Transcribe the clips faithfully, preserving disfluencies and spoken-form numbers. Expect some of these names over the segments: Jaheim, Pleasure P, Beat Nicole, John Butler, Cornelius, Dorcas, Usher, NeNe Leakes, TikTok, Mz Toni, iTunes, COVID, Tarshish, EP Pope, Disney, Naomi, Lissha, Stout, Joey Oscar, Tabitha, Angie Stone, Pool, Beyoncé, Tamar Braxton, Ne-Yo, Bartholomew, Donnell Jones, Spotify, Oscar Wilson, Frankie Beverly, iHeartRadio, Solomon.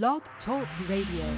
Blog Talk Radio.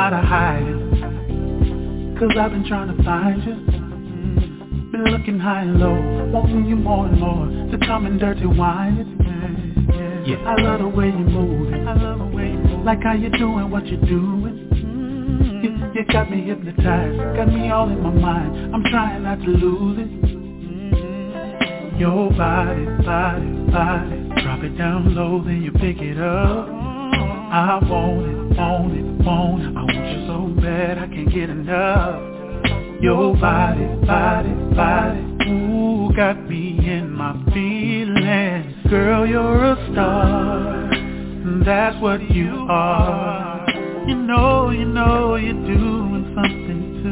Out of hiding, cause I've been trying to find you, mm-hmm. Been looking high and low, wanting you more and more to come and dirty whine. Yeah. Yeah. I love the way you move, I love the way you move, like how you doing what you're doing. Mm-hmm. you, you got me hypnotized, got me all in my mind. I'm trying not to lose it. Mm-hmm. Your body, body, body, drop it down low, then you pick it up. I want it, want it, want it. I want you so bad I can't get enough. Your body, body, body, ooh, got me in my feelings. Girl, you're a star, that's what you are. You know, you know, you're doing something to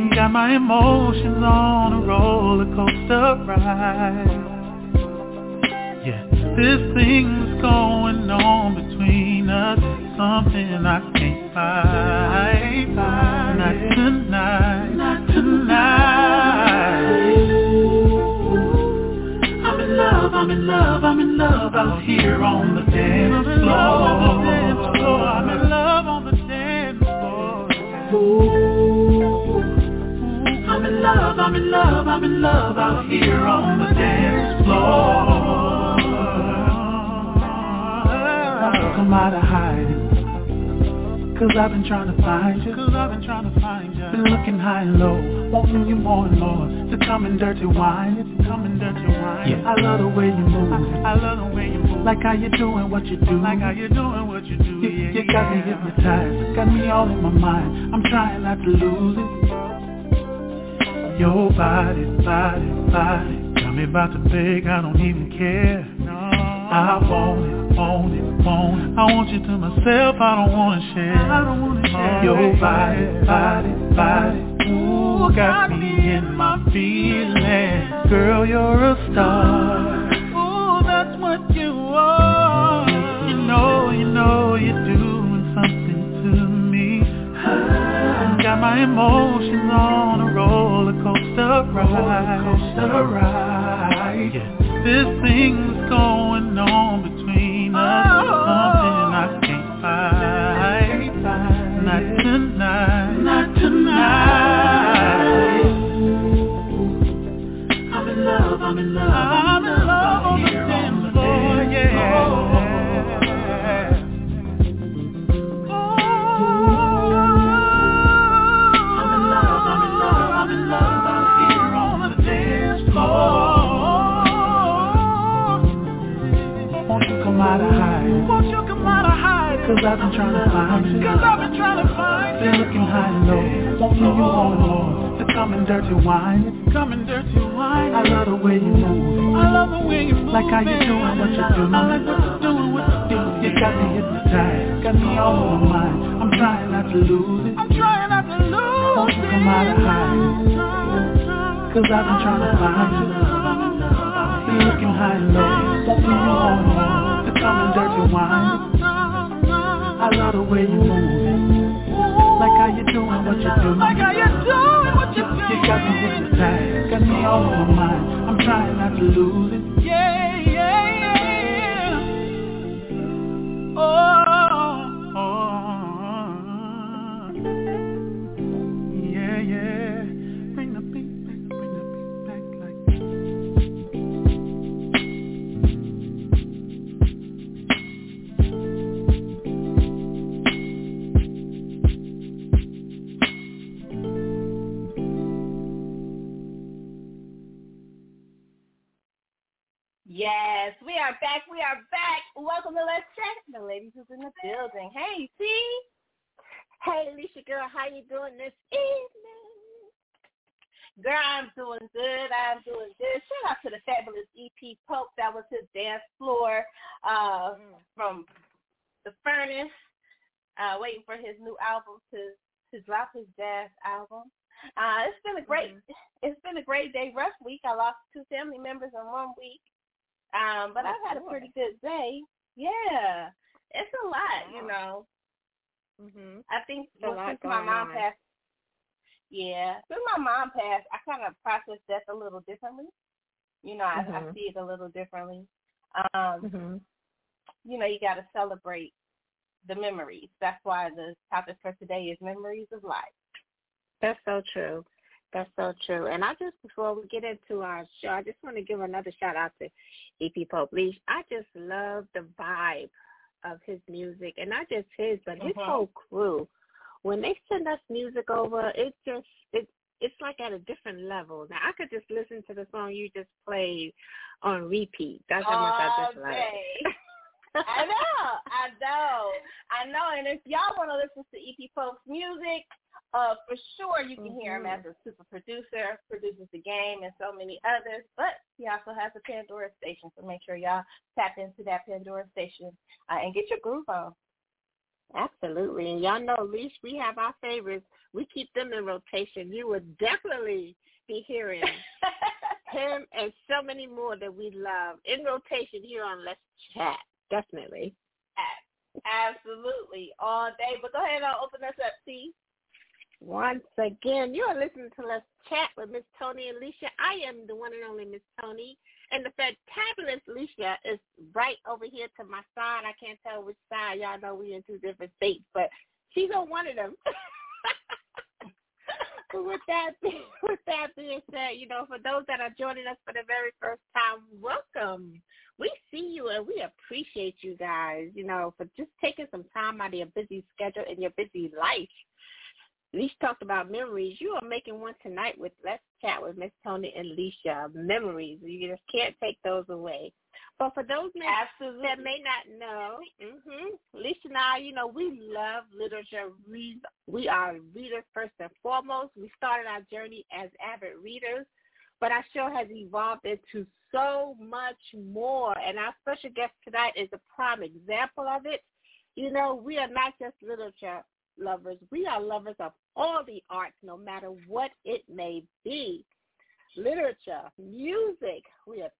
me. Got my emotions on a roller coaster ride. This thing's going on between us, something I can't fight. Not tonight, not tonight. I'm in love, I'm in love, I'm in love out here on the dance floor. I'm in love on the dance floor. I'm in love, I'm in love, I'm in love out here on the dance floor. Come out of hiding, cause I've been trying to find you, cause I've been trying to find you. Been looking high and low, wanting you more and more to come and dirty wine, to come and dirty wine. Yeah. I love the way you move, I, I love the way you move, like how you doing what you do, like how you doing what you do. You, yeah, you got me hypnotized, got me all in my mind. I'm trying not to lose it. Your body, body, body, tell me about the big, I don't even care. No. I want it. Want it, want it. I want you to myself, I don't wanna share. I don't wanna share. Your body, body, body, ooh, got me in my feelings. Girl, you're a star. Ooh, that's what you are. You know, you know, you're doing something to me. Got my emotions on a roller coaster ride. Roller coaster ride. Yeah. This thing's going on between. Something I can't fight. Not tonight, not tonight. I'm in love, I'm in love, I'm in love on the dance floor, yeah. I'm in love, I'm in love. Cause I've been trying to find you. Cause I've been trying to find you. Been looking high and low, wanting you all alone. To come and dirty wine. Come and dirty wine. I love the way you move. I love the way you move. Like how you doing, what you doing. I like what you doing, what you doing. You got me hypnotized. Got me all on mine. I'm trying not to lose it. I'm trying not to lose it. Won't you come out of high? Cause I've been trying to find you. Been looking high and low, wanting you all alone. To come and dirty wine. I love the way you move. Like how you doing, what you doing. Like how you doing, what you doing. You got me hypnotized, got me all on my mind. I'm trying not to lose it. Yeah, yeah, yeah. Oh, oh. Yeah, yeah. Bring the beat back, bring the beat back like. Yes, we are back. We are back. Welcome to Let's Check. The ladies who's in the building. Hey, C. Hey, Lissha girl. How you doing this evening? Girl, I'm doing good. I'm doing good. Shout out to the fabulous E P Pope. That was his dance floor uh, mm. from the furnace, uh, waiting for his new album to, to drop, his jazz album. Uh, it's been a great. Mm-hmm. It's been a great day. Rough week. I lost two family members in one week. Um, but oh, I've had a pretty good day. Yeah. It's a lot, you know. Mm-hmm. I think well, since my mom on. passed, yeah, since my mom passed, I kind of process death a little differently. You know, I, mm-hmm. I see it a little differently. Um, mm-hmm. You know, you got to celebrate the memories. That's why the topic for today is memories of life. That's so true. That's so true. And I just, before we get into our show, I just want to give another shout out to E P Pope. I just love the vibe of his music, and not just his, but his mm-hmm. whole crew. When they send us music over, it's just, it, it's like at a different level. Now, I could just listen to the song you just played on repeat. That's how much I just love it. I know, I know, I know. And if y'all want to listen to E P Pope's music, uh, for sure you can mm-hmm. hear him as a super producer, produces The Game and so many others. But he also has a Pandora station, so make sure y'all tap into that Pandora station uh, and get your groove on. Absolutely. And y'all know, Leash, we have our favorites. We keep them in rotation. You would definitely be hearing him and so many more that we love in rotation here on Let's Chat. Definitely. Absolutely. All day. But go ahead and open us up, T. Once again, you are listening to Let's Chat with Mz Toni and Lissha. I am the one and only Mz Toni. And the fantabulous Lissha is right over here to my side. I can't tell which side. Y'all know we in two different states, but she's on one of them. With that, with that being said, you know, for those that are joining us for the very first time, welcome. We see you and we appreciate you guys, you know, for just taking some time out of your busy schedule and your busy life. Leash talked about memories. You are making one tonight with Let's Chat with Mz Toni and Lissha. Memories. You just can't take those away. But for those Absolutely. that may not know, mm-hmm, Lissha and I, you know, we love literature. We, we are readers first and foremost. We started our journey as avid readers, but our show has evolved into so much more. And our special guest tonight is a prime example of it. You know, we are not just literature lovers. We are lovers of all the arts, no matter what it may be. Literature, music, we are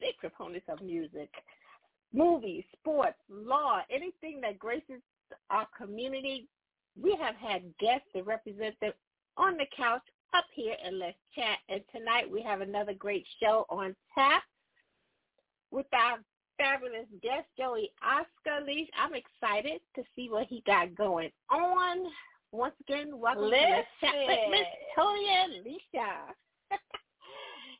big proponents of music, movies, sports, law, anything that graces our community. We have had guests that represent them on the couch up here in Let's Chat, and tonight we have another great show on tap with our fabulous guest, Joey Oscar. Leash, I'm excited to see what he got going on. Once again, welcome Listen. to Let's Chat with Mz Toni and Lissha.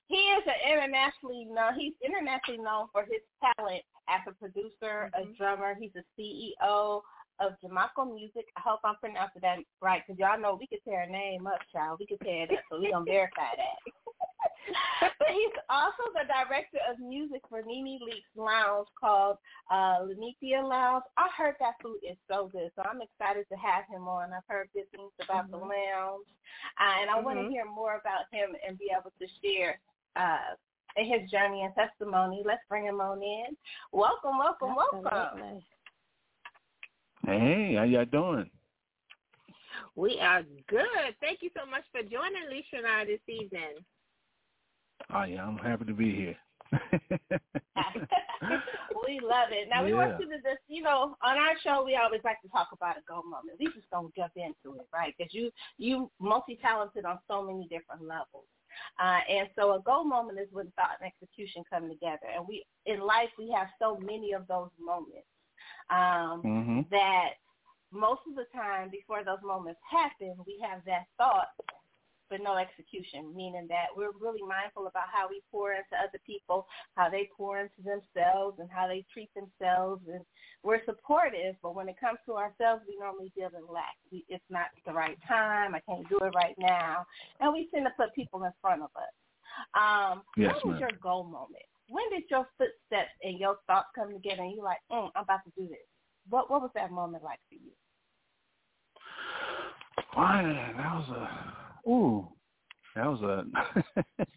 He is an internationally known. He's internationally known for his talent as a producer, mm-hmm. a drummer. He's the C E O of Jamako Music. I hope I'm pronouncing that right, because y'all know we could tear a name up, child. We could tear it up, so we gonna verify that. But he's also the director of music for NeNe Leakes Lounge called uh, Linnethia Lounge. I heard that food is so good, so I'm excited to have him on. I've heard good things about mm-hmm. the lounge, uh, and I mm-hmm. want to hear more about him and be able to share uh, his journey and testimony. Let's bring him on in. Welcome, welcome, Absolutely. welcome. Hey, how y'all doing? We are good. Thank you so much for joining Lissha and I this evening. Oh, yeah, I'm happy to be here. We love it. Now, we yeah. want to do this, you know, on our show, we always like to talk about a go moment. We just don't jump into it, right? Because you, you multi-talented on so many different levels. Uh, and so a go moment is when thought and execution come together. And we in life, we have so many of those moments um, mm-hmm. that most of the time before those moments happen, we have that thought but no execution, meaning that we're really mindful about how we pour into other people, how they pour into themselves, and how they treat themselves. And we're supportive, but when it comes to ourselves, we normally deal in lack. We, it's not the right time. I can't do it right now. And we tend to put people in front of us. Um, yes, what was your goal moment? When did your footsteps and your thoughts come together and you're like, mm, I'm about to do this? What, what was that moment like for you? Wow, that was a... Ooh, that was a...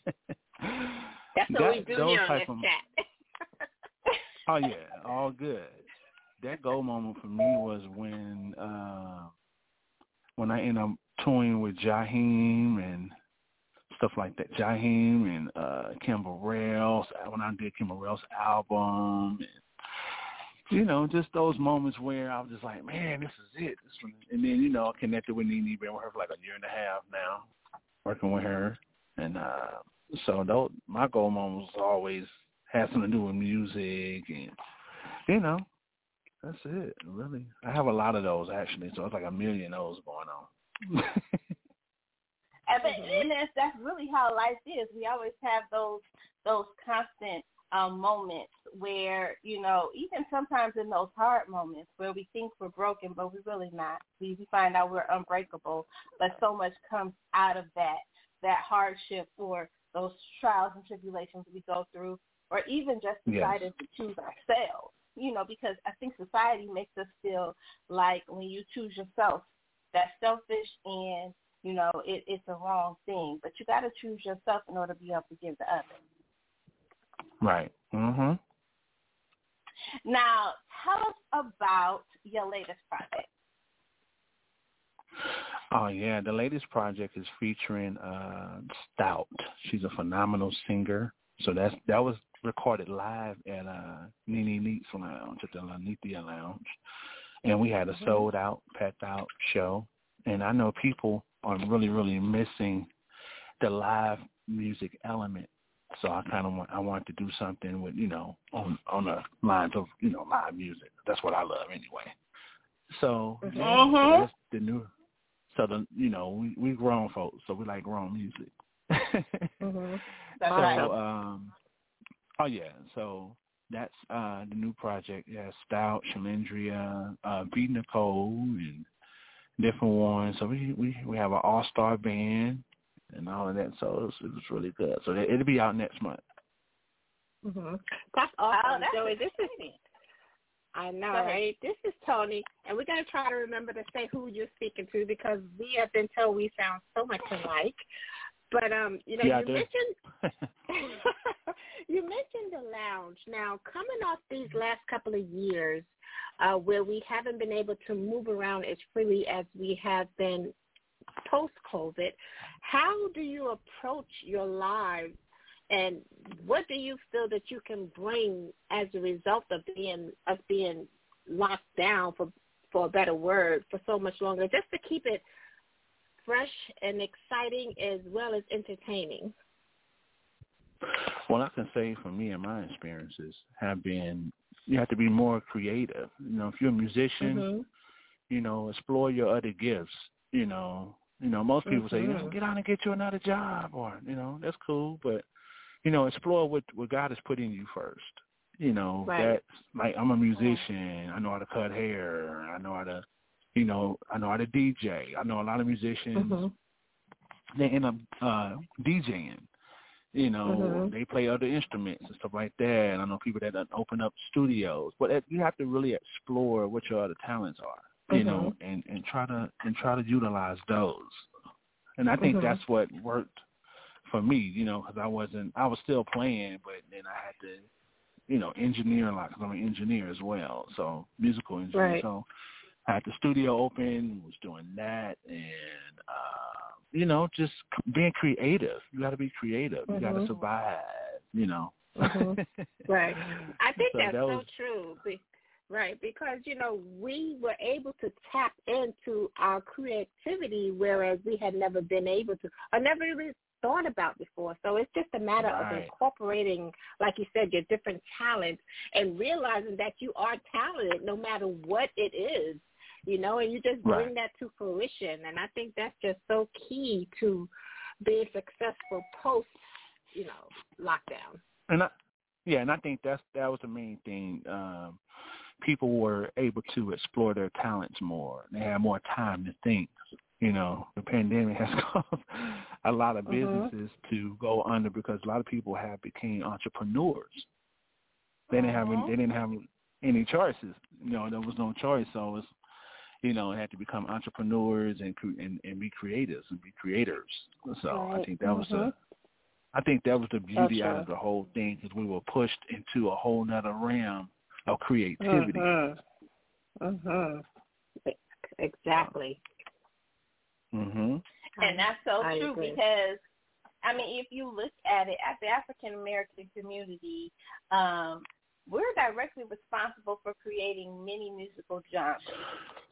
That's what that, we do here on this of, chat. Oh, yeah, all good. That goal moment for me was when uh, when I ended up touring with Jaheim and stuff like that. Jaheim and uh, Kim Burrell, when I did Kim Burrell's album. And, you know, just those moments where I was just like, man, this is it. This one. And then, you know, I connected with NeNe, been with her for like a year and a half now, working with her. And uh, so those, my goal moments always had something to do with music and, you know, that's it, really. I have a lot of those, actually, so it's like a million of those going on. But and that's, that's really how life is. We always have those those constant um, moments where, you know, even sometimes in those hard moments where we think we're broken, but we're really not. We, we find out we're unbreakable, but so much comes out of that, that hardship or those trials and tribulations we go through, or even just deciding yes. to choose ourselves, you know, because I think society makes us feel like when you choose yourself, that's selfish and, you know, it, it's a wrong thing, but you got to choose yourself in order to be able to give the others. Right. Mm-hmm. Now, tell us about your latest project. Oh, yeah. The latest project is featuring uh, Stout. She's a phenomenal singer. So that's that was recorded live at uh, NeNe Leakes Lounge, at the Linnethia Lounge. And we had a sold-out, packed-out show. And I know people are really, really missing the live music element. So I kind of want I want to do something with, you know, on on the lines of, you know, live music. That's what I love anyway. So, mm-hmm. yeah, so that's the new. So the you know we we grown folks, so we like grown music. mm-hmm. That's so right. um, oh yeah, so that's uh, the new project. Yeah, Stout, Shalindria, uh, Beat Nicole, and different ones. So we we we have an all star band. And all of that, so it was, it was really good. So it, it'll be out next month. Mm-hmm. That's awesome, oh, that's Joey. This is I know, right? This is Toni, and we're gonna try to remember to say who you're speaking to because we have been told we sound so much alike. But um, you know, yeah, you mentioned you mentioned the lounge. Now, coming off these last couple of years, uh, where we haven't been able to move around as freely as we have been. Post-COVID, how do you approach your lives and what do you feel that you can bring as a result of being of being locked down, for for a better word, for so much longer, just to keep it fresh and exciting as well as entertaining? Well, I can say for me and my experiences have been, you have to be more creative. You know, if you're a musician, mm-hmm. you know, explore your other gifts. You know, you know, most people mm-hmm. say, you know, get out and get you another job, or, you know, that's cool. But, you know, explore what, what God has put in you first. You know, right. that's like, I'm a musician. I know how to cut hair. I know how to, you know, I know how to D J. I know a lot of musicians, mm-hmm. they end up uh, DJing. You know, mm-hmm. they play other instruments and stuff like that. And I know people that open up studios, but you have to really explore what your other talents are, you mm-hmm. know, and, and try to and try to utilize those. And I think mm-hmm. that's what worked for me, you know, because I wasn't, I was still playing, but then I had to, you know, engineer a lot because I'm an engineer as well, so musical engineer. Right. So I had the studio open, was doing that, and uh, you know, just being creative. You got to be creative. Mm-hmm. You got to survive. You know. Mm-hmm. Right. I think so that's that was... so true. Be- right, because you know we were able to tap into our creativity, whereas we had never been able to, or never really thought about before. So it's just a matter right. of incorporating, like you said, your different talents and realizing that you are talented no matter what it is, you know, and you just bring right. that to fruition. And I think that's just so key to being successful post, you know, lockdown. And I, yeah, and I think that's that was the main thing. Um, people were able to explore their talents more. They had more time to think. You know, the pandemic has caused a lot of businesses uh-huh. to go under because a lot of people have became entrepreneurs. They didn't uh-huh. have they didn't have any choices. You know, there was no choice, so it's you know, it had to become entrepreneurs and and, and be creatives and be creators. So right. I think that uh-huh. was the I think that was the beauty gotcha. out of the whole thing because we were pushed into a whole nother realm of creativity. Uh huh. Uh-huh. Exactly. Mhm. And that's so I true agree. Because, I mean, if you look at it, as the African-American community, um, we're directly responsible for creating many musical genres.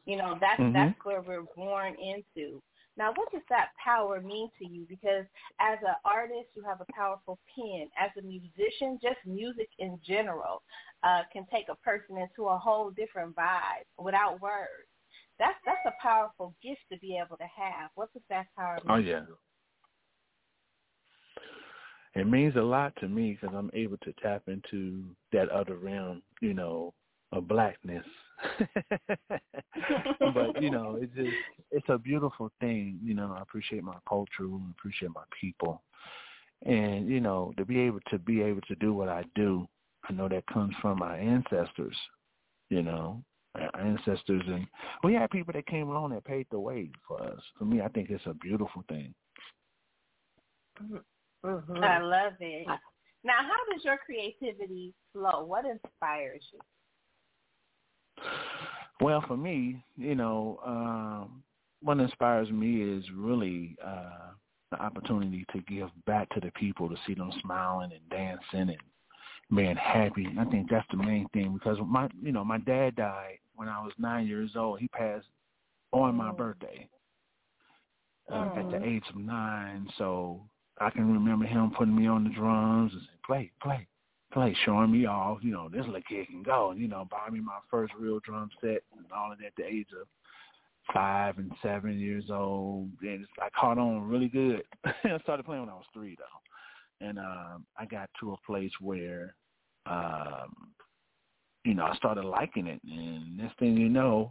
You know, that's, mm-hmm. that's where we're born into. Now, what does that power mean to you? Because as an artist, you have a powerful pen. As a musician, just music in general uh, can take a person into a whole different vibe without words. That's that's a powerful gift to be able to have. What does that power mean? Oh, yeah. It means a lot to me because I'm able to tap into that other realm, you know, of blackness. But, you know, it's just, it's a beautiful thing. You know, I appreciate my culture, I appreciate my people. And, you know, to be able to be able to do what I do, I know that comes from my ancestors, you know. Our ancestors, and we had people that came along that paved the way for us. For me, I think it's a beautiful thing. Mm-hmm. I love it. Now, how does your creativity flow? What inspires you? Well, for me, you know, um, what inspires me is really uh, the opportunity to give back to the people, to see them smiling and dancing and being happy. I think that's the main thing because my, you know, my dad died when I was nine years old. He passed on my birthday uh, at the age of nine. So I can remember him putting me on the drums and saying, play, play, play, showing me off, you know, this little kid can go, you know, buy me my first real drum set and all of that at the age of five and seven years old. And I caught on really good. I started playing when I was three though. And um, I got to a place where, Um, you know, I started liking it, and this thing, you know,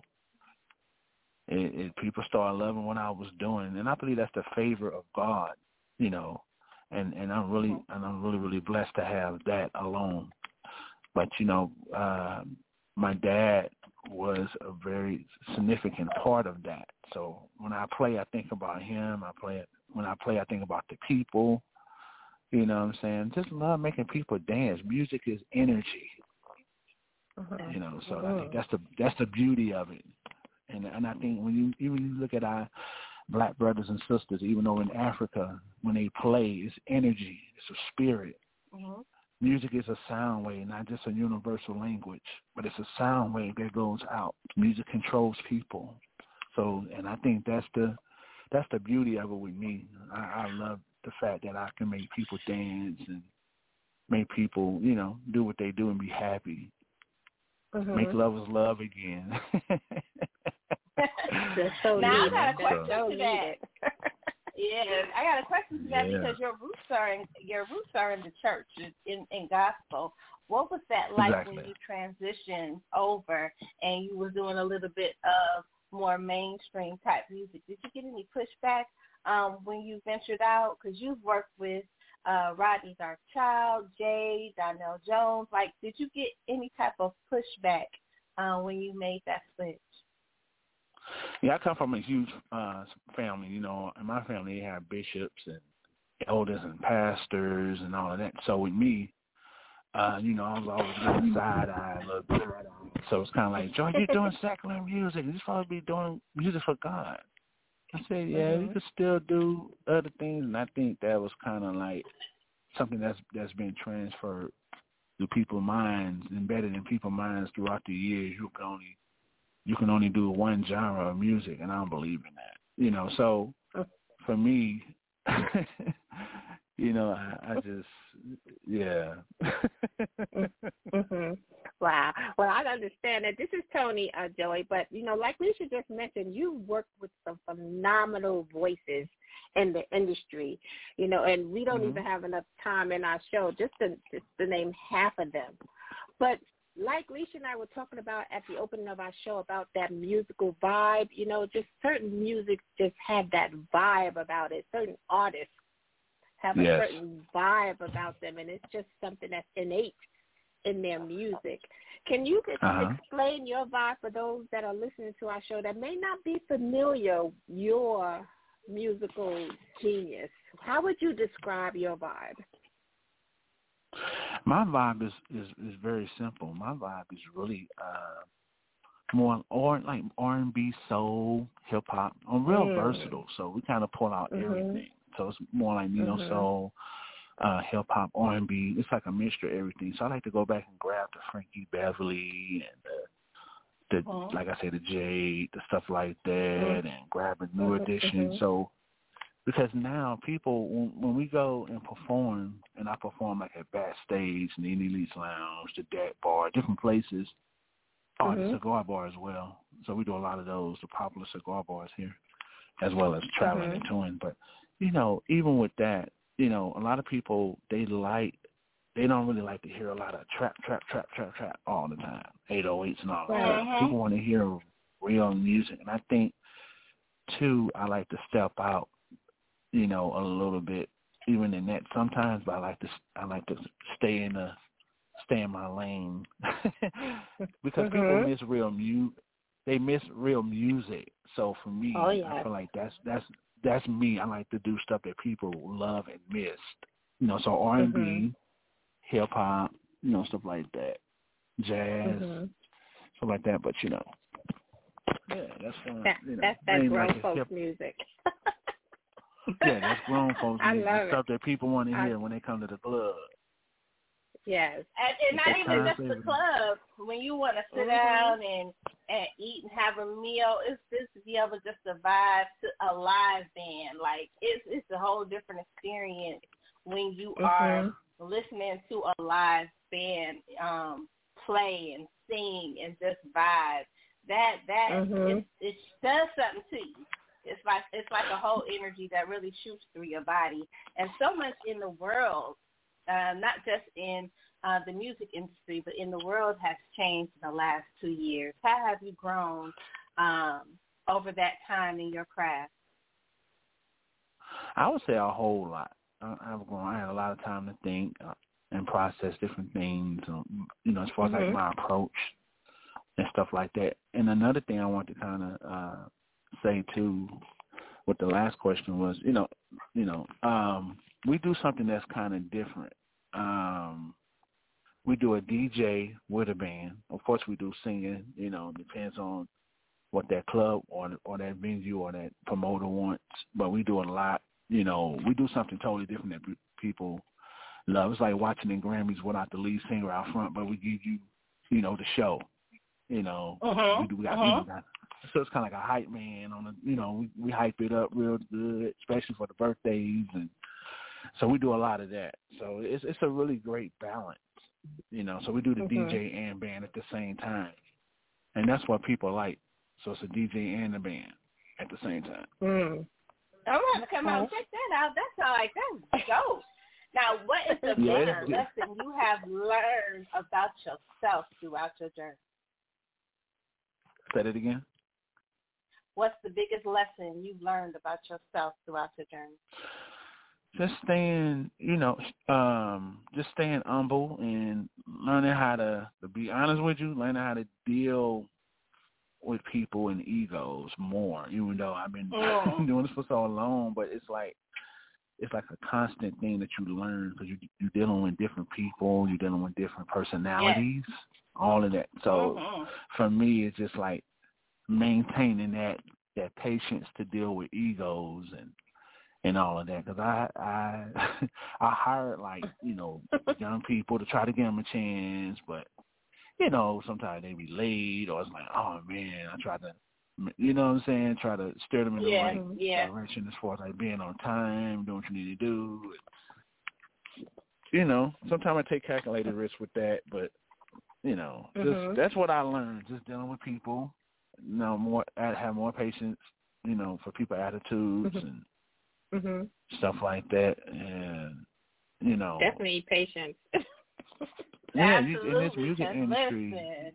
it, it, people started loving what I was doing, and I believe that's the favor of God, you know, and, and I'm really and I'm really really blessed to have that alone. But you know, uh, my dad was a very significant part of that. So when I play, I think about him. I play when I play, I think about the people. You know what I'm saying? Just love making people dance. Music is energy. Uh-huh. You know, so uh-huh. I think that's the that's the beauty of it. And and I think when you even you look at our black brothers and sisters, even though in Africa, when they play, it's energy, it's a spirit. Uh-huh. Music is a sound wave, not just a universal language, but it's a sound wave that goes out. Music controls people. So, and I think that's the that's the beauty of it with me. I, I love the fact that I can make people dance and make people, you know, do what they do and be happy. Mm-hmm. Make lovers love again. So now I got a question so. to that. Yeah, I got a question to that yeah. because your roots are in your roots are in the church, in, in gospel. What was that like exactly. when you transitioned over and you were doing a little bit of more mainstream type music? Did you get any pushback? Um, when you ventured out, because you've worked with uh, Rodney's Our Child, Jay, Donnell Jones. Like, did you get any type of pushback uh, when you made that switch? Yeah, I come from a huge uh, family, you know. In my family, they have bishops and elders and pastors and all of that. So with me, uh, you know, I was always getting side-eyed, a little bit right on. So it's kind of like, Joy, you're doing secular music. You should probably be doing music for God. I said, yeah, mm-hmm. you could still do other things, and I think that was kind of like something that's that's been transferred to people's minds, embedded in people's minds throughout the years. You can only you can only do one genre of music, and I don't believe in that. You know, so for me, you know, I, I just, yeah. mm-hmm. Wow. Well, I understand that. This is Toni, uh, Joey, but, you know, like Lissha just mentioned, you worked with some phenomenal voices in the industry, you know, and we don't mm-hmm. even have enough time in our show just to, just to name half of them. But like Lissha and I were talking about at the opening of our show about that musical vibe, you know, just certain music just had that vibe about it. Certain artists have a yes. certain vibe about them, and it's just something that's innate in their music. Can you just uh-huh. explain your vibe for those that are listening to our show that may not be familiar with your musical genius? How would you describe your vibe? My vibe is, is, is very simple. My vibe is really uh, more or, like R and B, soul, hip-hop. I'm real mm. versatile, so we kind of pull out mm-hmm. everything. So it's more like Nino mm-hmm. soul, uh, hip-hop, R and B. It's like a mixture of everything. So I like to go back and grab the Frankie Beverly and the, the oh. like I say, the Jade, the stuff like that, mm-hmm. and grab a new mm-hmm. edition. So because now people, when, when we go and perform, and I perform like at Backstage, NeNe Leakes Lounge, the Dat Bar, different places, oh, mm-hmm. the cigar bar as well. So we do a lot of those, the popular cigar bars here, as well as traveling mm-hmm. and touring. But you know, even with that, you know, a lot of people, they like, they don't really like to hear a lot of trap, trap, trap, trap, trap all the time, eight oh eights and all that. Uh-huh. People want to hear real music. And I think, too, I like to step out, you know, a little bit, even in that sometimes, but I like to, I like to stay in the, stay in my lane because uh-huh. people miss real mu, they miss real music. So for me, oh, yeah. I feel like that's, that's, That's me. I like to do stuff that people love and miss. You know, so R and B, mm-hmm. hip-hop, you know, stuff like that, jazz, mm-hmm. stuff like that. But, you know, yeah, that's fun. That, you know, that's that grown like folks hip- music. yeah, that's grown folks I music. Love it. Stuff that people want to hear I, when they come to the club. Yes. And, and not even just favorite. The club. When you want to sit mm-hmm. down and, and eat and have a meal, it's just to be able to just survive to a live band. Like, it's it's a whole different experience when you mm-hmm. are listening to a live band um, play and sing and just vibe. That, that, mm-hmm. it, it does something to you. It's like, it's like a whole energy that really shoots through your body. And so much in the world, Uh, not just in uh, the music industry, but in the world has changed in the last two years. How have you grown um, over that time in your craft? I would say a whole lot. I, I've grown. I had a lot of time to think uh, and process different things, um, you know, as far mm-hmm. as like my approach and stuff like that. And another thing I want to kind of uh, say too, with the last question was, you know, you know, um, we do something that's kind of different. Um, we do a D J with a band. Of course, we do singing. You know, depends on what that club or or that venue or that promoter wants. But we do a lot. You know, we do something totally different that people love. It's like watching the Grammys without the lead singer out front, but we give you, you know, the show. You know, uh-huh. we, do, we got uh-huh. people. So it's kind of like a hype man on the. You know, we, we hype it up real good, especially for the birthdays and. So we do a lot of that. So it's it's a really great balance, you know. So we do the mm-hmm. D J and band at the same time, and that's what people like. So it's a D J and a band at the same time. Mm. I'm gonna come out and check that out. That's all right. That's dope. Now, what is the yeah, better lesson you have learned about yourself throughout your journey? Say it again. What's the biggest lesson you've learned about yourself throughout your journey? just staying, you know, um, just staying humble and learning how to, to be honest with you, learning how to deal with people and egos more, even though I've been oh. doing this for so long, but it's like, it's like a constant thing that you learn because you, you're dealing with different people, you're dealing with different personalities, yes. all of that. So mm-hmm. for me, it's just like maintaining that, that patience to deal with egos and, and all of that, because I I I hired like you know young people to try to give them a chance, but you know sometimes they be late or it's like oh man I tried to you know what I'm saying try to steer them in the yeah, right yeah. direction as far as like being on time, doing what you need to do. You know sometimes I take calculated risks with that, but you know just mm-hmm. that's what I learned just dealing with people. You know more I have more patience you know for people's attitudes mm-hmm. and. Mm-hmm. Stuff like that, and you know, definitely patience. yeah, you, in this music industry, listen.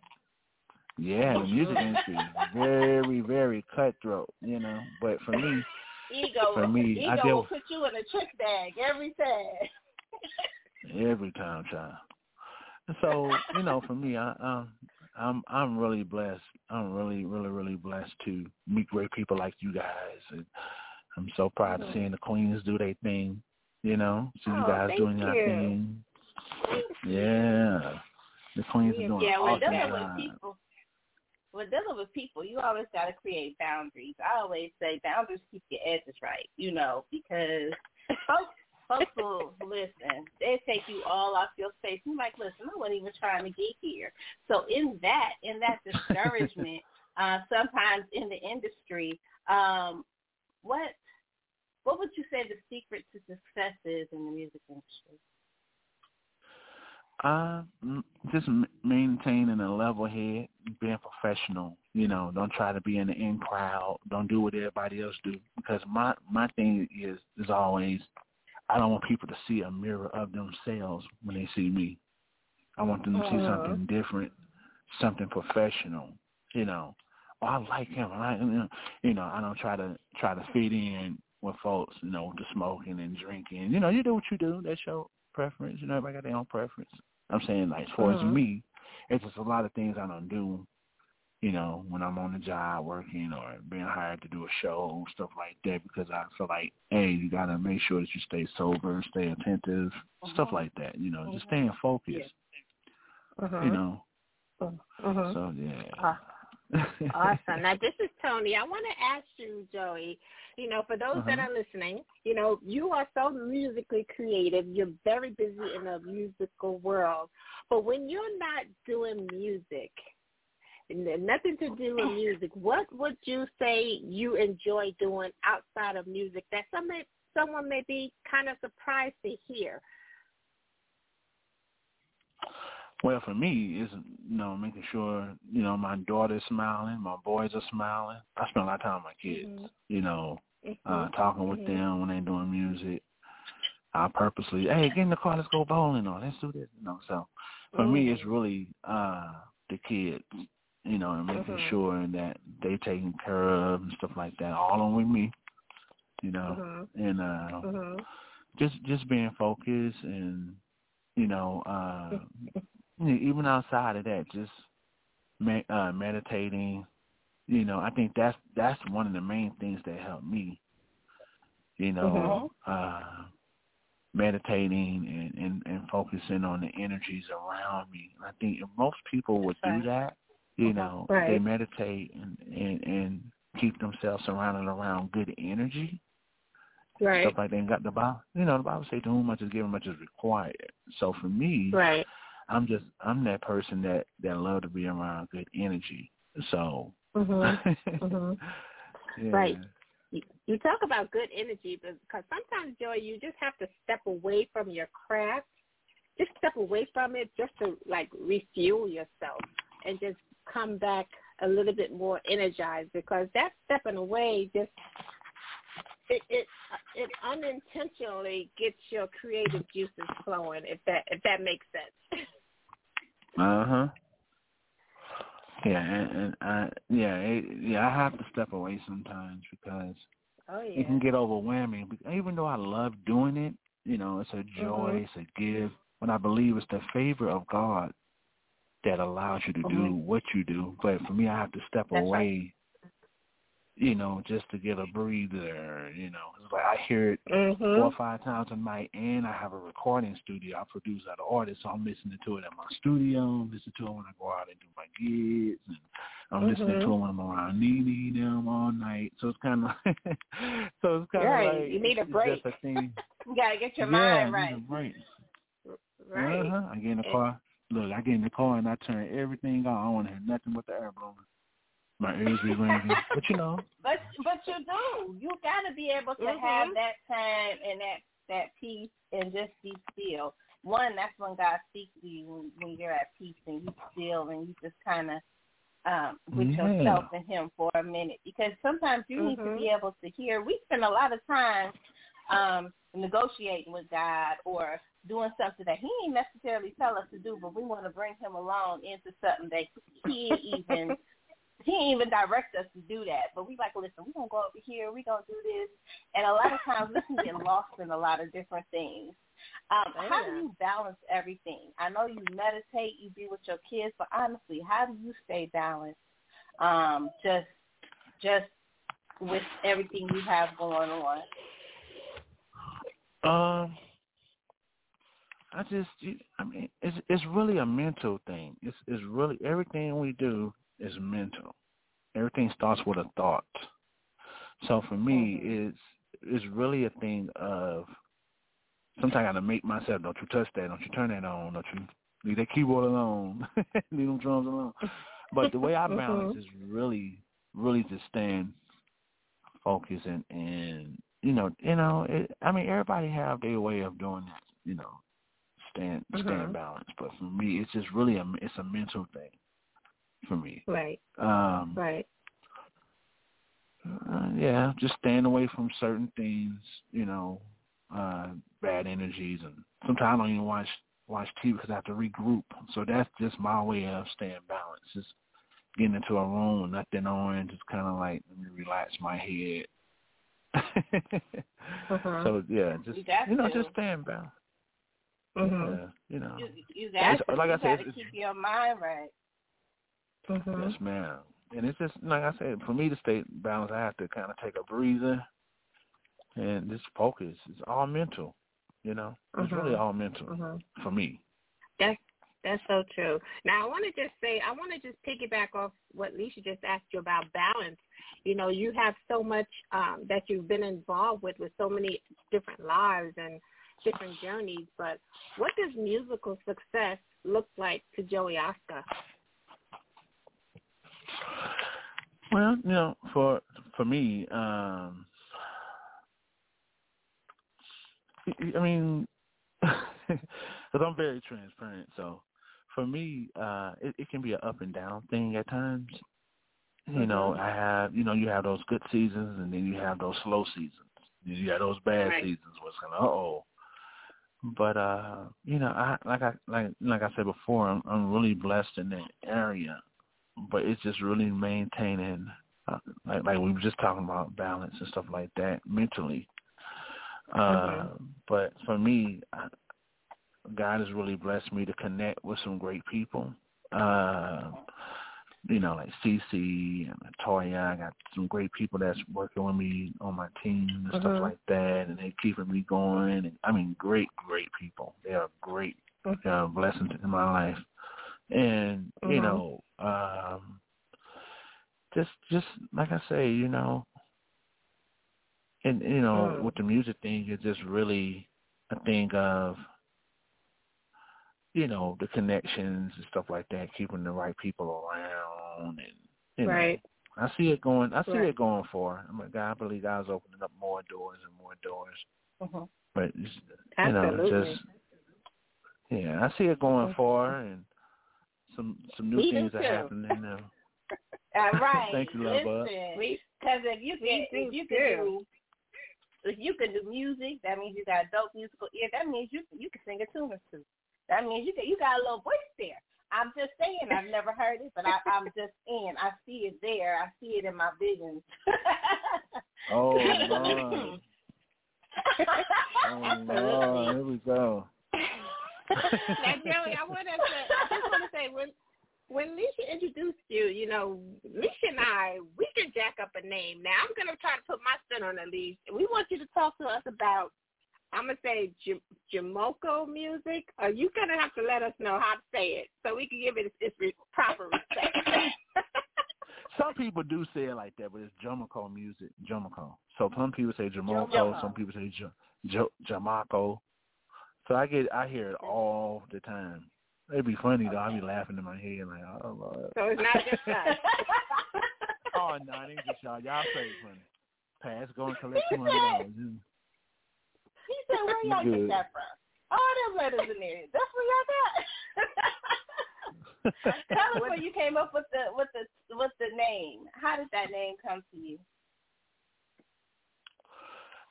yeah, the music industry is very, very cutthroat. You know, but for me, ego, for me, ego I deal, will put you in a trick bag every time. every time, child. So you know, for me, I, um, I'm, I'm really blessed. I'm really, really, really blessed to meet great people like you guys and. I'm so proud mm-hmm. of seeing the queens do their thing, you know, see oh, you guys doing your you. thing. Yeah. The queens yeah, are doing yeah, awesome. Yeah, when dealing with people, when dealing with people, you always got to create boundaries. I always say boundaries keep your edges right, you know, because folks, folks will listen. They take you all off your space. You're like, listen, I wasn't even trying to get here. So in that, in that discouragement, uh, sometimes in the industry, um, what, What would you say the secret to success is in the music industry? Uh, just maintaining a level head, being professional. You know, don't try to be in the in crowd. Don't do what everybody else do. Because my, my thing is, is always, I don't want people to see a mirror of themselves when they see me. I want them to see uh-huh. something different, something professional, you know. Oh, I like him. I, you know, I don't try to try to fit in with folks, you know, to smoking and drinking. You know, you do what you do. That's your preference. You know, everybody got their own preference. I'm saying, like, as far as me, it's just a lot of things I don't do, you know, when I'm on the job working or being hired to do a show, stuff like that, because I feel like, hey, you got to make sure that you stay sober, stay attentive, uh-huh. stuff like that, you know, uh-huh. just staying focused, yeah. uh-huh. you know. Uh-huh. So, yeah. Uh-huh. Awesome. Now, this is Toni. I want to ask you, Joey, you know, for those uh-huh. that are listening, you know, you are so musically creative. You're very busy in the musical world. But when you're not doing music, nothing to do with music, what would you say you enjoy doing outside of music that some may, someone may be kind of surprised to hear? Well, for me, is you know making sure you know my daughter's smiling, my boys are smiling. I spend a lot of time with my kids, mm-hmm. you know, mm-hmm. uh, talking with mm-hmm. them when they're doing music. I purposely, hey, get in the car, let's go bowling, or let's do this, you know. So, for mm-hmm. me, it's really uh, the kids, you know, and making mm-hmm. sure that they taken care of and stuff like that, all on with me, you know, mm-hmm. and uh, mm-hmm. just just being focused and you know. Uh, Even outside of that, just med- uh, meditating, you know, I think that's that's one of the main things that helped me, you know, mm-hmm. uh, meditating and, and, and focusing on the energies around me. I think if most people would do that, you know, right. they meditate and, and, and keep themselves surrounded around good energy. Right. Stuff like that. And got the Bible, you know, the Bible says to whom much is given, much is required. So for me, right. I'm just I'm that person that, that love to be around good energy. So, mm-hmm. mm-hmm. yeah. right. You, you talk about good energy because sometimes, Joy, you just have to step away from your craft, just step away from it, just to like refuel yourself and just come back a little bit more energized because that stepping away just it it it unintentionally gets your creative juices flowing. If that if that makes sense. Uh huh. Yeah, and, and I yeah it, yeah I have to step away sometimes because Oh, yeah. It can get overwhelming. Even though I love doing it, you know, it's a joy, mm-hmm. it's a gift. But I believe it's the favor of God that allows you to do mm-hmm. what you do. But for me, I have to step That's away, right. you know, just to get a breather, you know. It's like I hear it mm-hmm. four or five times a night, and I have a recording studio. I produce other artists, so I'm listening to it at my studio, listening to it when I go out and do my gigs, and I'm mm-hmm. listening to it when I'm around NeNe them all night. So it's kind of like, so it's kind right. of like. You need a break. Just a thing. You got to get your yeah, mind right. I need a break. Right. Uh-huh. I get in the car. Look, I get in the car and I turn everything on. I don't want to hear nothing but the air blowing. My ears be ringing. But you know. But but you do. You gotta be able to mm-hmm. have that time and that that peace and just be still. One, that's when God speaks to you when, when you're at peace and you still and you just kind of um, with yeah. yourself and Him for a minute, because sometimes you mm-hmm. need to be able to hear. We spend a lot of time um, negotiating with God or doing something that He ain't necessarily tell us to do, but we want to bring Him along into something that He even He even direct us to do that. But we like, listen, we're gonna go over here, we're gonna do this, and a lot of times we can get lost in a lot of different things. Um, yeah. How do you balance everything? I know you meditate, you be with your kids, but honestly, how do you stay balanced? Um, just just with everything you have going on. Um. Uh... I just, I mean, it's it's really a mental thing. It's it's really, everything we do is mental. Everything starts with a thought. So for me, mm-hmm. it's it's really a thing of sometimes I got to make myself, don't you touch that, don't you turn that on, don't you leave that keyboard alone, leave them drums alone. But the way I balance mm-hmm. is really, really to stand focused and, and you know, you know, it, I mean, everybody have their way of doing that, you know. Stand, stand mm-hmm. balanced, but for me, it's just really a it's a mental thing for me. Right. Um, right. Uh, yeah, just staying away from certain things, you know, uh, bad energies, and sometimes I don't even watch watch T V because I have to regroup. So that's just my way of staying balanced. Just getting into a room with nothing on, just kind of like let me relax my head. uh-huh. So yeah, just you, you know, to. just staying balanced. Mm-hmm. Yeah, you know, you, you got to, like you I said, to keep your mind right. Mm-hmm. Yes, ma'am. And it's just like I said, for me to stay balanced, I have to kind of take a breather and just focus. It's all mental, you know. Mm-hmm. It's really all mental mm-hmm. for me. That's that's so true. Now I want to just say, I want to just piggyback off what Lissha just asked you about balance. You know, you have so much um, that you've been involved with, with so many different lives and different journeys, but what does musical success look like to Joey Oscar? Well, you know, for for me, um, I mean, because I'm very transparent, so for me, uh, it, it can be an up and down thing at times. Mm-hmm. You know, I have, you know, you have those good seasons, and then you have those slow seasons. You have those bad right. seasons where it's kind of, uh-oh. But uh, you know, I like I like like I said before, I'm, I'm really blessed in that area. But it's just really maintaining, uh, like like we were just talking about balance and stuff like that mentally. Uh, mm-hmm. But for me, I, God has really blessed me to connect with some great people. Uh, you know, like CeCe and Toya. I got some great people that's working with me on my team and mm-hmm. stuff like that, and they're keeping me going. And I mean, great, great people. They are great mm-hmm. uh, blessings in my life. And, mm-hmm. you know, um, just just like I say, you know, and, you know, mm-hmm. with the music thing, it's just really a thing of, you know, the connections and stuff like that, keeping the right people around, and you know, right. I see it going. I see right. it going for. I'm like, God, I believe God's opening up more doors and more doors. Uh-huh. But you know, just yeah, I see it going for, and some some new Me things too. Are happening now. All right. Thank you, love bud. Because if you can, if you can do. If you can do music, that means you got dope musical ear. That means you you can sing a tune or two. That means you got, you got a little voice there. I'm just saying, I've never heard it, but I, I'm just in. I see it there. I see it in my visions. Oh, my. Oh, my. Here we go. Now, Joey, I want to say, I just want to say, when when Lissha introduced you, you know, Lissha and I, we can jack up a name. Now, I'm going to try to put my spin on it, Lissha. We want you to talk to us about, I'm going to say J- Jamako Music. Are you going to have to let us know how to say it so we can give it its proper respect? Some people do say it like that, but it's Jamako Music, Jamako. So some people say Jamako, Jamako. Some people say J- J- Jamako. So I get, I hear it all the time. It'd be funny, though. I'd be laughing in my head like, oh, Lord. So it's not just us. Oh, no, it ain't just y'all. Y'all say it's funny. Pass, go and collect two hundred dollars. He said, where y'all get that from? All them letters in there. That's where y'all got. Tell us where you came up with the with the with the name. How did that name come to you?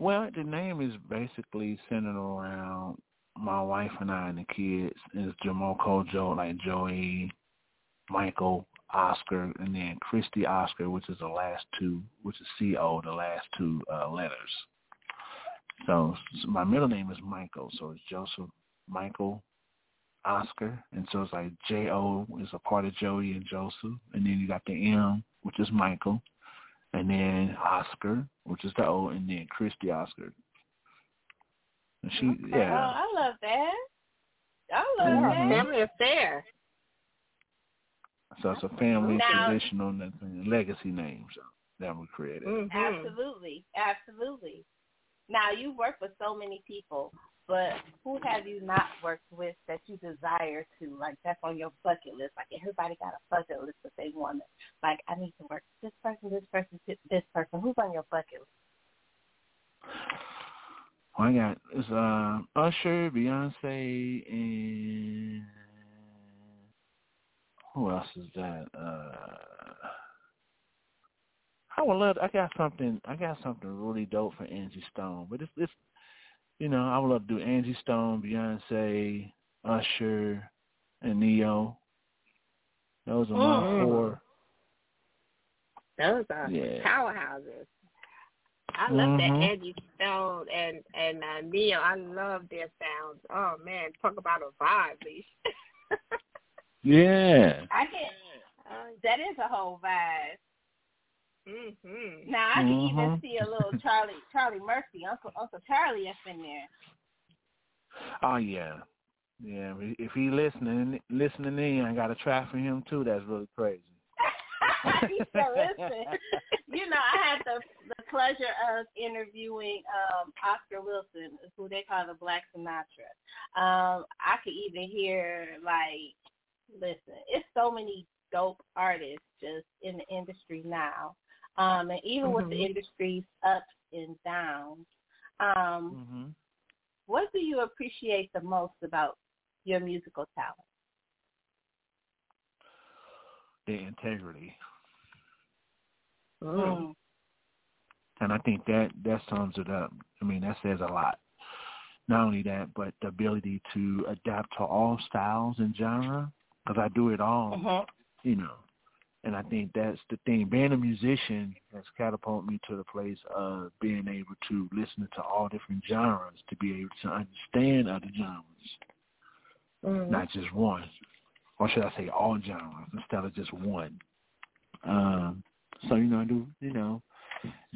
Well, the name is basically centered around my wife and I and the kids. It's Jamoko Joe, like Joey, Michael, Oscar, and then Christy Oscar, which is the last two, which is C O, the last two uh, letters. So my middle name is Michael, so it's Joseph, Michael, Oscar, and so it's like J O is a part of Joey and Joseph, and then you got the M, which is Michael, and then Oscar, which is the O, and then Christy Oscar. And she, okay. Yeah. Oh, I love that. I love mm-hmm. that. Family affair. So it's a family now, traditional legacy name so that we created. Mm-hmm. Absolutely, absolutely. Now, you work with so many people, but who have you not worked with that you desire to? Like, that's on your bucket list. Like, everybody got a bucket list that they want. Like, I need to work with this person, this person, this person. Who's on your bucket list? Well, I got it's, uh, Usher, Beyonce, and who else is that? Uh... I would love. I got something. I got something really dope for Angie Stone, but it's, it's you know, I would love to do Angie Stone, Beyonce, Usher, and Ne-Yo. Those are my mm. four. Those are yeah. powerhouses. I love mm-hmm. that Angie Stone and and uh, Ne-Yo. I love their sounds. Oh man, talk about a vibe, Lissha. Yeah. I can. Uh, that is a whole vibe. Mm-hmm. Now I can mm-hmm. even see a little Charlie, Charlie Murphy, Uncle Uncle Charlie up in there. Oh yeah, yeah. If he listening, listening in, I got to try for him too. That's really crazy. So listen, you know, I had the the pleasure of interviewing um, Oscar Wilson, who they call the Black Sinatra. Um, I could even hear like, listen, it's so many dope artists just in the industry now. Um, and even mm-hmm. with the industry's ups and downs, um, mm-hmm. what do you appreciate the most about your musical talent? The integrity. Mm. And I think that, that sums it up. I mean, that says a lot. Not only that, but the ability to adapt to all styles and genre, because I do it all, mm-hmm. you know. And I think that's the thing. Being a musician has catapulted me to the place of being able to listen to all different genres, to be able to understand other genres, mm. not just one. Or should I say all genres instead of just one. Um, so, you know, I do, you know,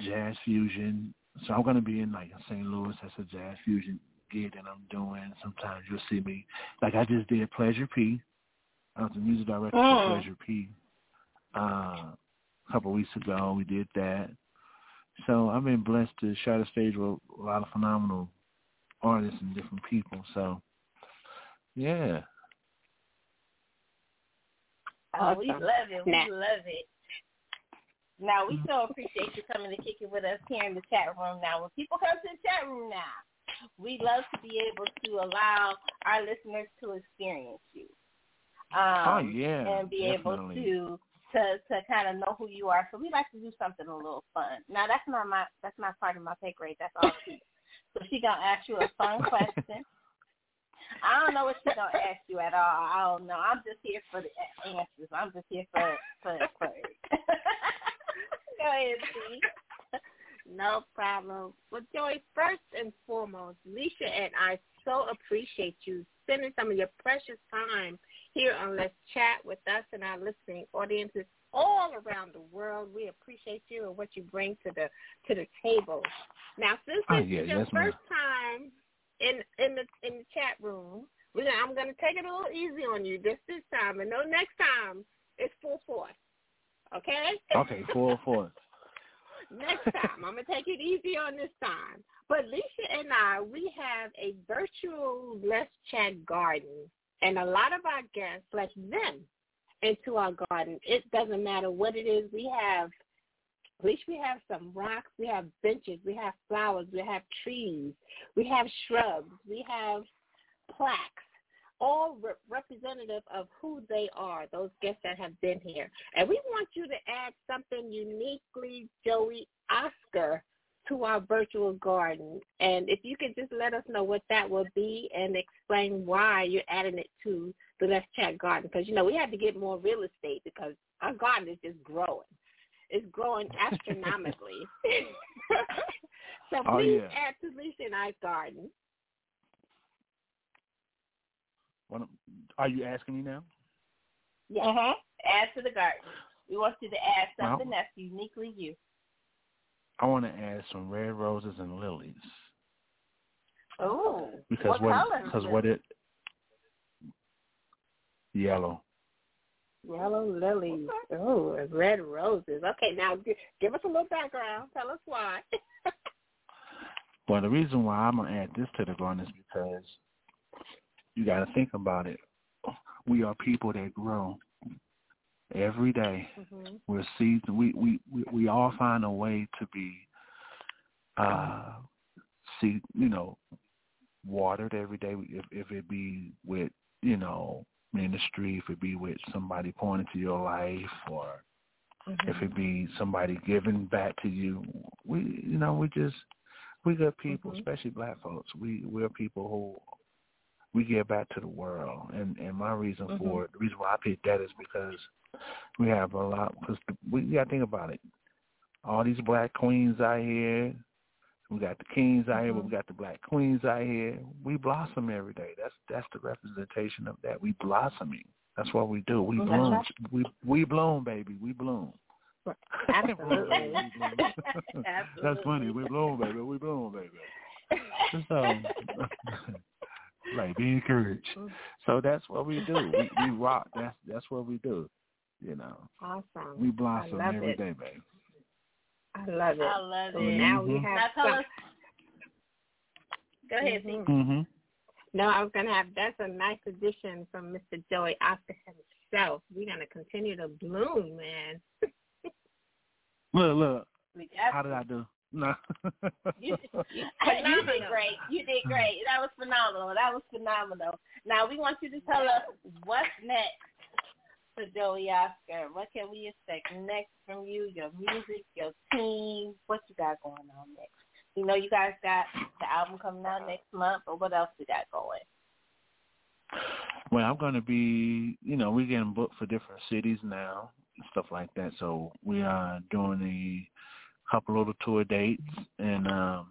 jazz fusion. So I'm going to be in, like, Saint Louis. That's a jazz fusion gig that I'm doing. Sometimes you'll see me. Like, I just did Pleasure P. I was the music director oh. for Pleasure P. Uh, a couple of weeks ago, we did that. So I've been blessed to share the stage with a lot of phenomenal artists and different people. So, yeah. Oh, we love it. We nah. love it. Now, we so appreciate you coming to kick it with us here in the chat room now. When people come to the chat room now, we love to be able to allow our listeners to experience you. Um, oh, yeah. And be definitely. able to... To, to kind of know who you are. So we like to do something a little fun. Now, that's not my that's not part of my pay grade. That's all she. So she going to ask you a fun question. I don't know if she don't ask you at all. I don't know. I'm just here for the answers. I'm just here for for for. Go ahead, Steve. No problem. Well, Joey, first and foremost, Lissha and I so appreciate you spending some of your precious time here on Let's Chat with us and our listening audiences all around the world. We appreciate you and what you bring to the to the table. Now, since this oh, yeah, is your first time in in the in the chat room, we're gonna, I'm going to take it a little easy on you just this time, and no next time it's full force. Okay? Okay, full force. Next time, I'm going to take it easy on this time. But Lissha and I, we have a virtual Let's Chat garden, and a lot of our guests let them into our garden. It doesn't matter what it is. We have, Lissha, we have some rocks, we have benches, we have flowers, we have trees, we have shrubs, we have plaques, all re- representative of who they are, those guests that have been here. And we want you to add something uniquely Joey Oscar to our virtual garden. And if you could just let us know what that will be and explain why you're adding it to the Let's Chat garden. Because, you know, we have to get more real estate because our garden is just growing. It's growing astronomically. So oh, please yeah. add to Lissha and I's garden. Are you asking me now? Yeah. Uh-huh. Add to the garden. We want you to add something well, that's uniquely you. I want to add some red roses and lilies. Oh. Because what, what color? Because what it? Yellow. Yellow lilies. Oh, red roses. Okay, now give us a little background. Tell us why. Well, the reason why I'm going to add this to the garden is because you got to think about it. We are people that grow every day. Mm-hmm. We're seeds. We, we, we, we all find a way to be, uh, seed, you know, watered every day. If, if it be with, you know, ministry, if it be with somebody pouring into your life, or mm-hmm. if it be somebody giving back to you, we, you know, we just, we good people, mm-hmm. especially black folks. We, we're people who, we give back to the world, and, and my reason mm-hmm. for it, the reason why I picked that is because we have a lot, because we got to think about it. All these black queens out here, we got the kings out mm-hmm. here, but we got the black queens out here. We blossom every day. That's that's the representation of that. We blossoming. That's what we do. We mm-hmm. bloom. Right. We we bloom, baby. We bloom. Absolutely. That's funny. We bloom, baby. We bloom, baby. So. Like, be encouraged. So that's what we do. We, we rock. That's that's what we do. You know. Awesome. We blossom every it. day, baby. I love it. I love it. Mm-hmm. Now we have. Now us... Go ahead, Steve. Mm-hmm. No, I was gonna have. That's a nice addition from Mister Joey Oscar himself. We're gonna continue to bloom, man. look, look. How did I do? No. you, you, you did great. You did great. That was phenomenal. That was phenomenal. Now we want you to tell us what's next for Joey Oscar. What can we expect next from you? Your music, your team. What you got going on next? You know, you guys got the album coming out next month, but what else you got going? Well, I'm going to be. You know, we're getting booked for different cities now, stuff like that. So we are doing the. Couple little tour dates, and um,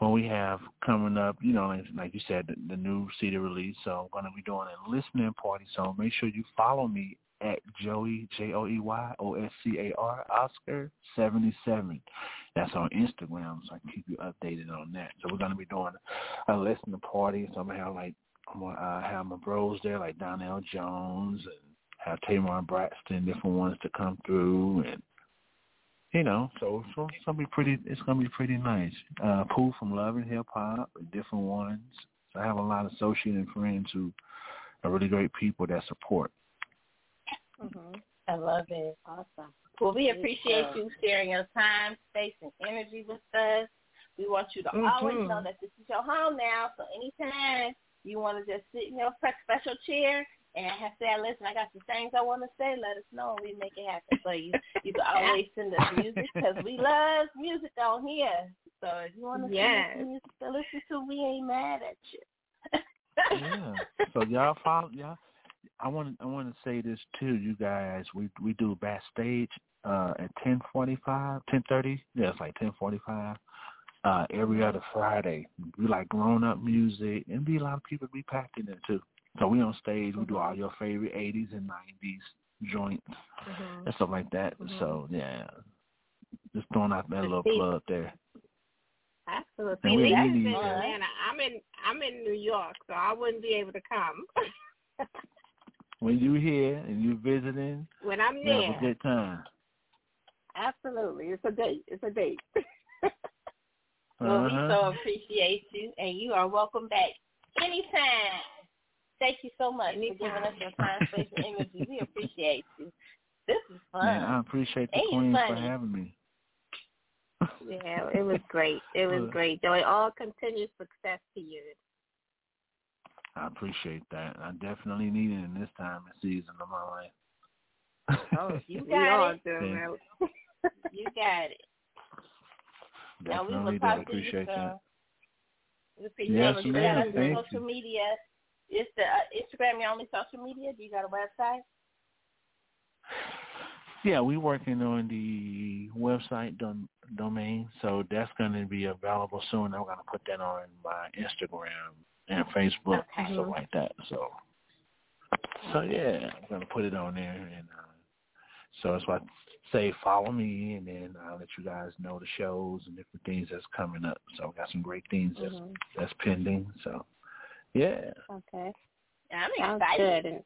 what we have coming up, you know, like, like you said, the, the new C D release. So I'm going to be doing a listening party. So make sure you follow me at Joey J O E Y O S C A R Oscar seventy-seven. That's on Instagram, so I can keep you updated on that. So we're going to be doing a listening party. So I'm gonna have like I'm gonna uh, have my bros there, like Donnell Jones, and have Tamar Braxton, different ones to come through, and you know, so, so it's gonna be pretty. It's gonna be pretty nice. Uh, Pool from Love and Hip Hop, different ones. So I have a lot of associates and friends who are really great people that support. Mm-hmm. I love it. Awesome. Well, we appreciate you sharing your time, space, and energy with us. We want you to mm-hmm. always know that this is your home now. So anytime you want to just sit in your special chair. And I have said, listen, I got some things I want to say. Let us know, and we make it happen for you. You can always send us music because we love music on here. So if you want to yes. send us music to listen to, we ain't mad at you. Yeah. So y'all follow y'all. I want I want to say this too, you guys. We we do backstage uh, at ten forty five, ten thirty. Yeah, it's like ten forty five. Uh, every other Friday, we like grown up music, and be a lot of people be packed in it too. So we on stage, we do all your favorite eighties and nineties joints mm-hmm. and stuff like that. Mm-hmm. So yeah, just throwing out that little plug there. Absolutely. See, that's in Atlanta. I'm in I'm in New York, so I wouldn't be able to come. When you here and you visiting, when I'm there, have a good time. Absolutely, it's a date. It's a date. Well, we uh-huh. so appreciate you, and you are welcome back anytime. Thank you so much anytime. for giving us your time, space, and energy. We appreciate you. This is fun. Man, I appreciate the Queen for having me. Yeah, it was great. It was great. Joey, all continued success to you. I appreciate that. I definitely need it in this time and season of my life. Oh, you got it. Yeah. You got it. Definitely, now we will talk to you. So. Yes, you ma'am. Thank social you. Media. Is the uh, Instagram your only social media? Do you got a website? Yeah, we're working on the website dom- domain, so that's going to be available soon. I'm going to put that on my Instagram and Facebook okay. and stuff like that. So, so yeah, I'm going to put it on there. And uh, so that's why I say follow me, and then I'll let you guys know the shows and different things that's coming up. So I got some great things that's, mm-hmm. that's pending. So, yeah. Okay. I'm excited. And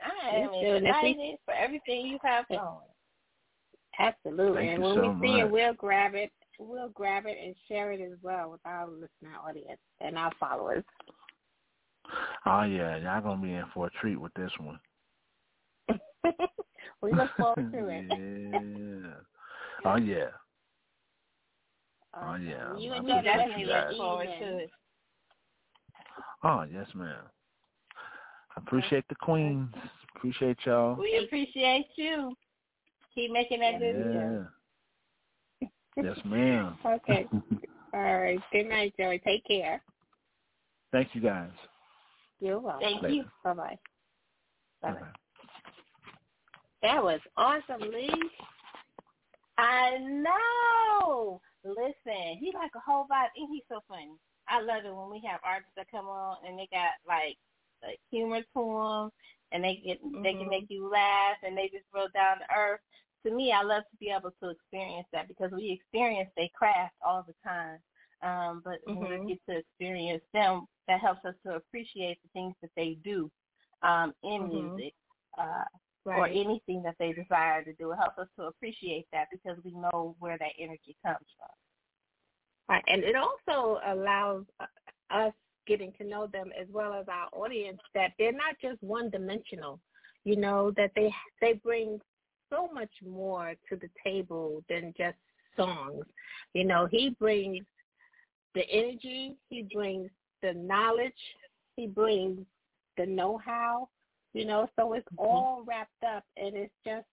I am excited, excited for everything you have going. Absolutely. Thank and when so we much. see it, we'll grab it. We'll grab it and share it as well with our listener audience and our followers. Oh, yeah. Y'all going to be in for a treat with this one. We look forward to it. Yeah. Oh, yeah. Oh, yeah. You and me definitely look forward to it. Oh, yes, ma'am. I appreciate the Queens. Appreciate y'all. We appreciate you. Keep making that good music. Yeah. Yes, ma'am. Okay. All right. Good night, Joey. Take care. Thank you, guys. You're welcome. Thank Later. you. Bye-bye. Bye-bye. Bye-bye. That was awesome, Lee. I know. Listen, he like a whole vibe, and he's so funny. I love it when we have artists that come on and they got like a humor to them, and they get mm-hmm. they can make you laugh, and they just real down to earth. To me, I love to be able to experience that because we experience their craft all the time. Um, but mm-hmm. when we get to experience them, that helps us to appreciate the things that they do um, in mm-hmm. music. Uh, Right. Or anything that they desire to do. It helps us to appreciate that because we know where that energy comes from. Right. And it also allows us getting to know them as well as our audience that they're not just one-dimensional, you know, that they they bring so much more to the table than just songs. You know, he brings the energy, he brings the knowledge, he brings the know-how. You know, so it's all wrapped up, and it's just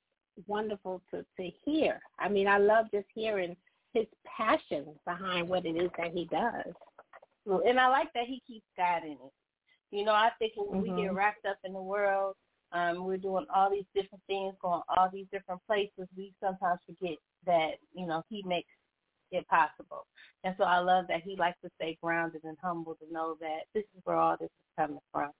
wonderful to, to hear. I mean, I love just hearing his passion behind what it is that he does. And I like that he keeps God in it. You know, I think when mm-hmm. we get wrapped up in the world, um, we're doing all these different things, going all these different places, we sometimes forget that, you know, he makes it possible. And so I love that he likes to stay grounded and humble to know that this is where all this is coming from.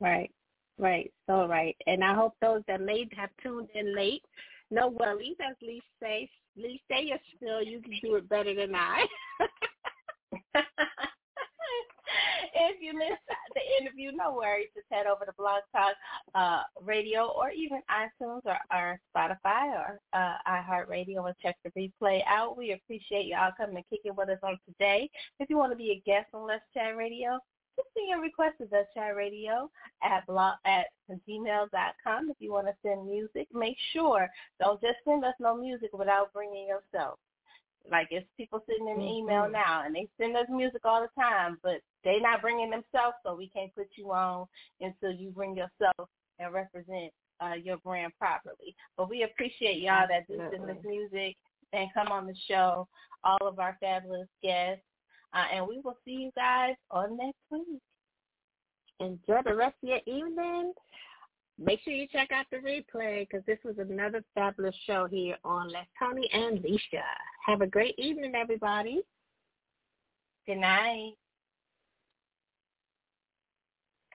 Right. Right, so right. And I hope those that may have tuned in late, no worries, as Lissha say, Lissha say your spiel, you can do it better than I. If you missed the interview, no worries, just head over to Blog Talk uh, Radio or even iTunes or, or Spotify or uh, iHeartRadio and check the replay out. We appreciate y'all coming and kicking with us on today. If you want to be a guest on Let's Chat Radio, just send your request to Let's Chat Radio at blog, at gmail dot com. If you want to send music, make sure don't just send us no music without bringing yourself. Like it's people sitting in the email now, and they send us music all the time, but they not bringing themselves, so we can't put you on until you bring yourself and represent uh, your brand properly. But we appreciate y'all that do send us music and come on the show, all of our fabulous guests. Uh, and we will see you guys on next week. Enjoy the rest of your evening. Make sure you check out the replay because this was another fabulous show here on Mz Toni and Lissha. Have a great evening, everybody. Good night.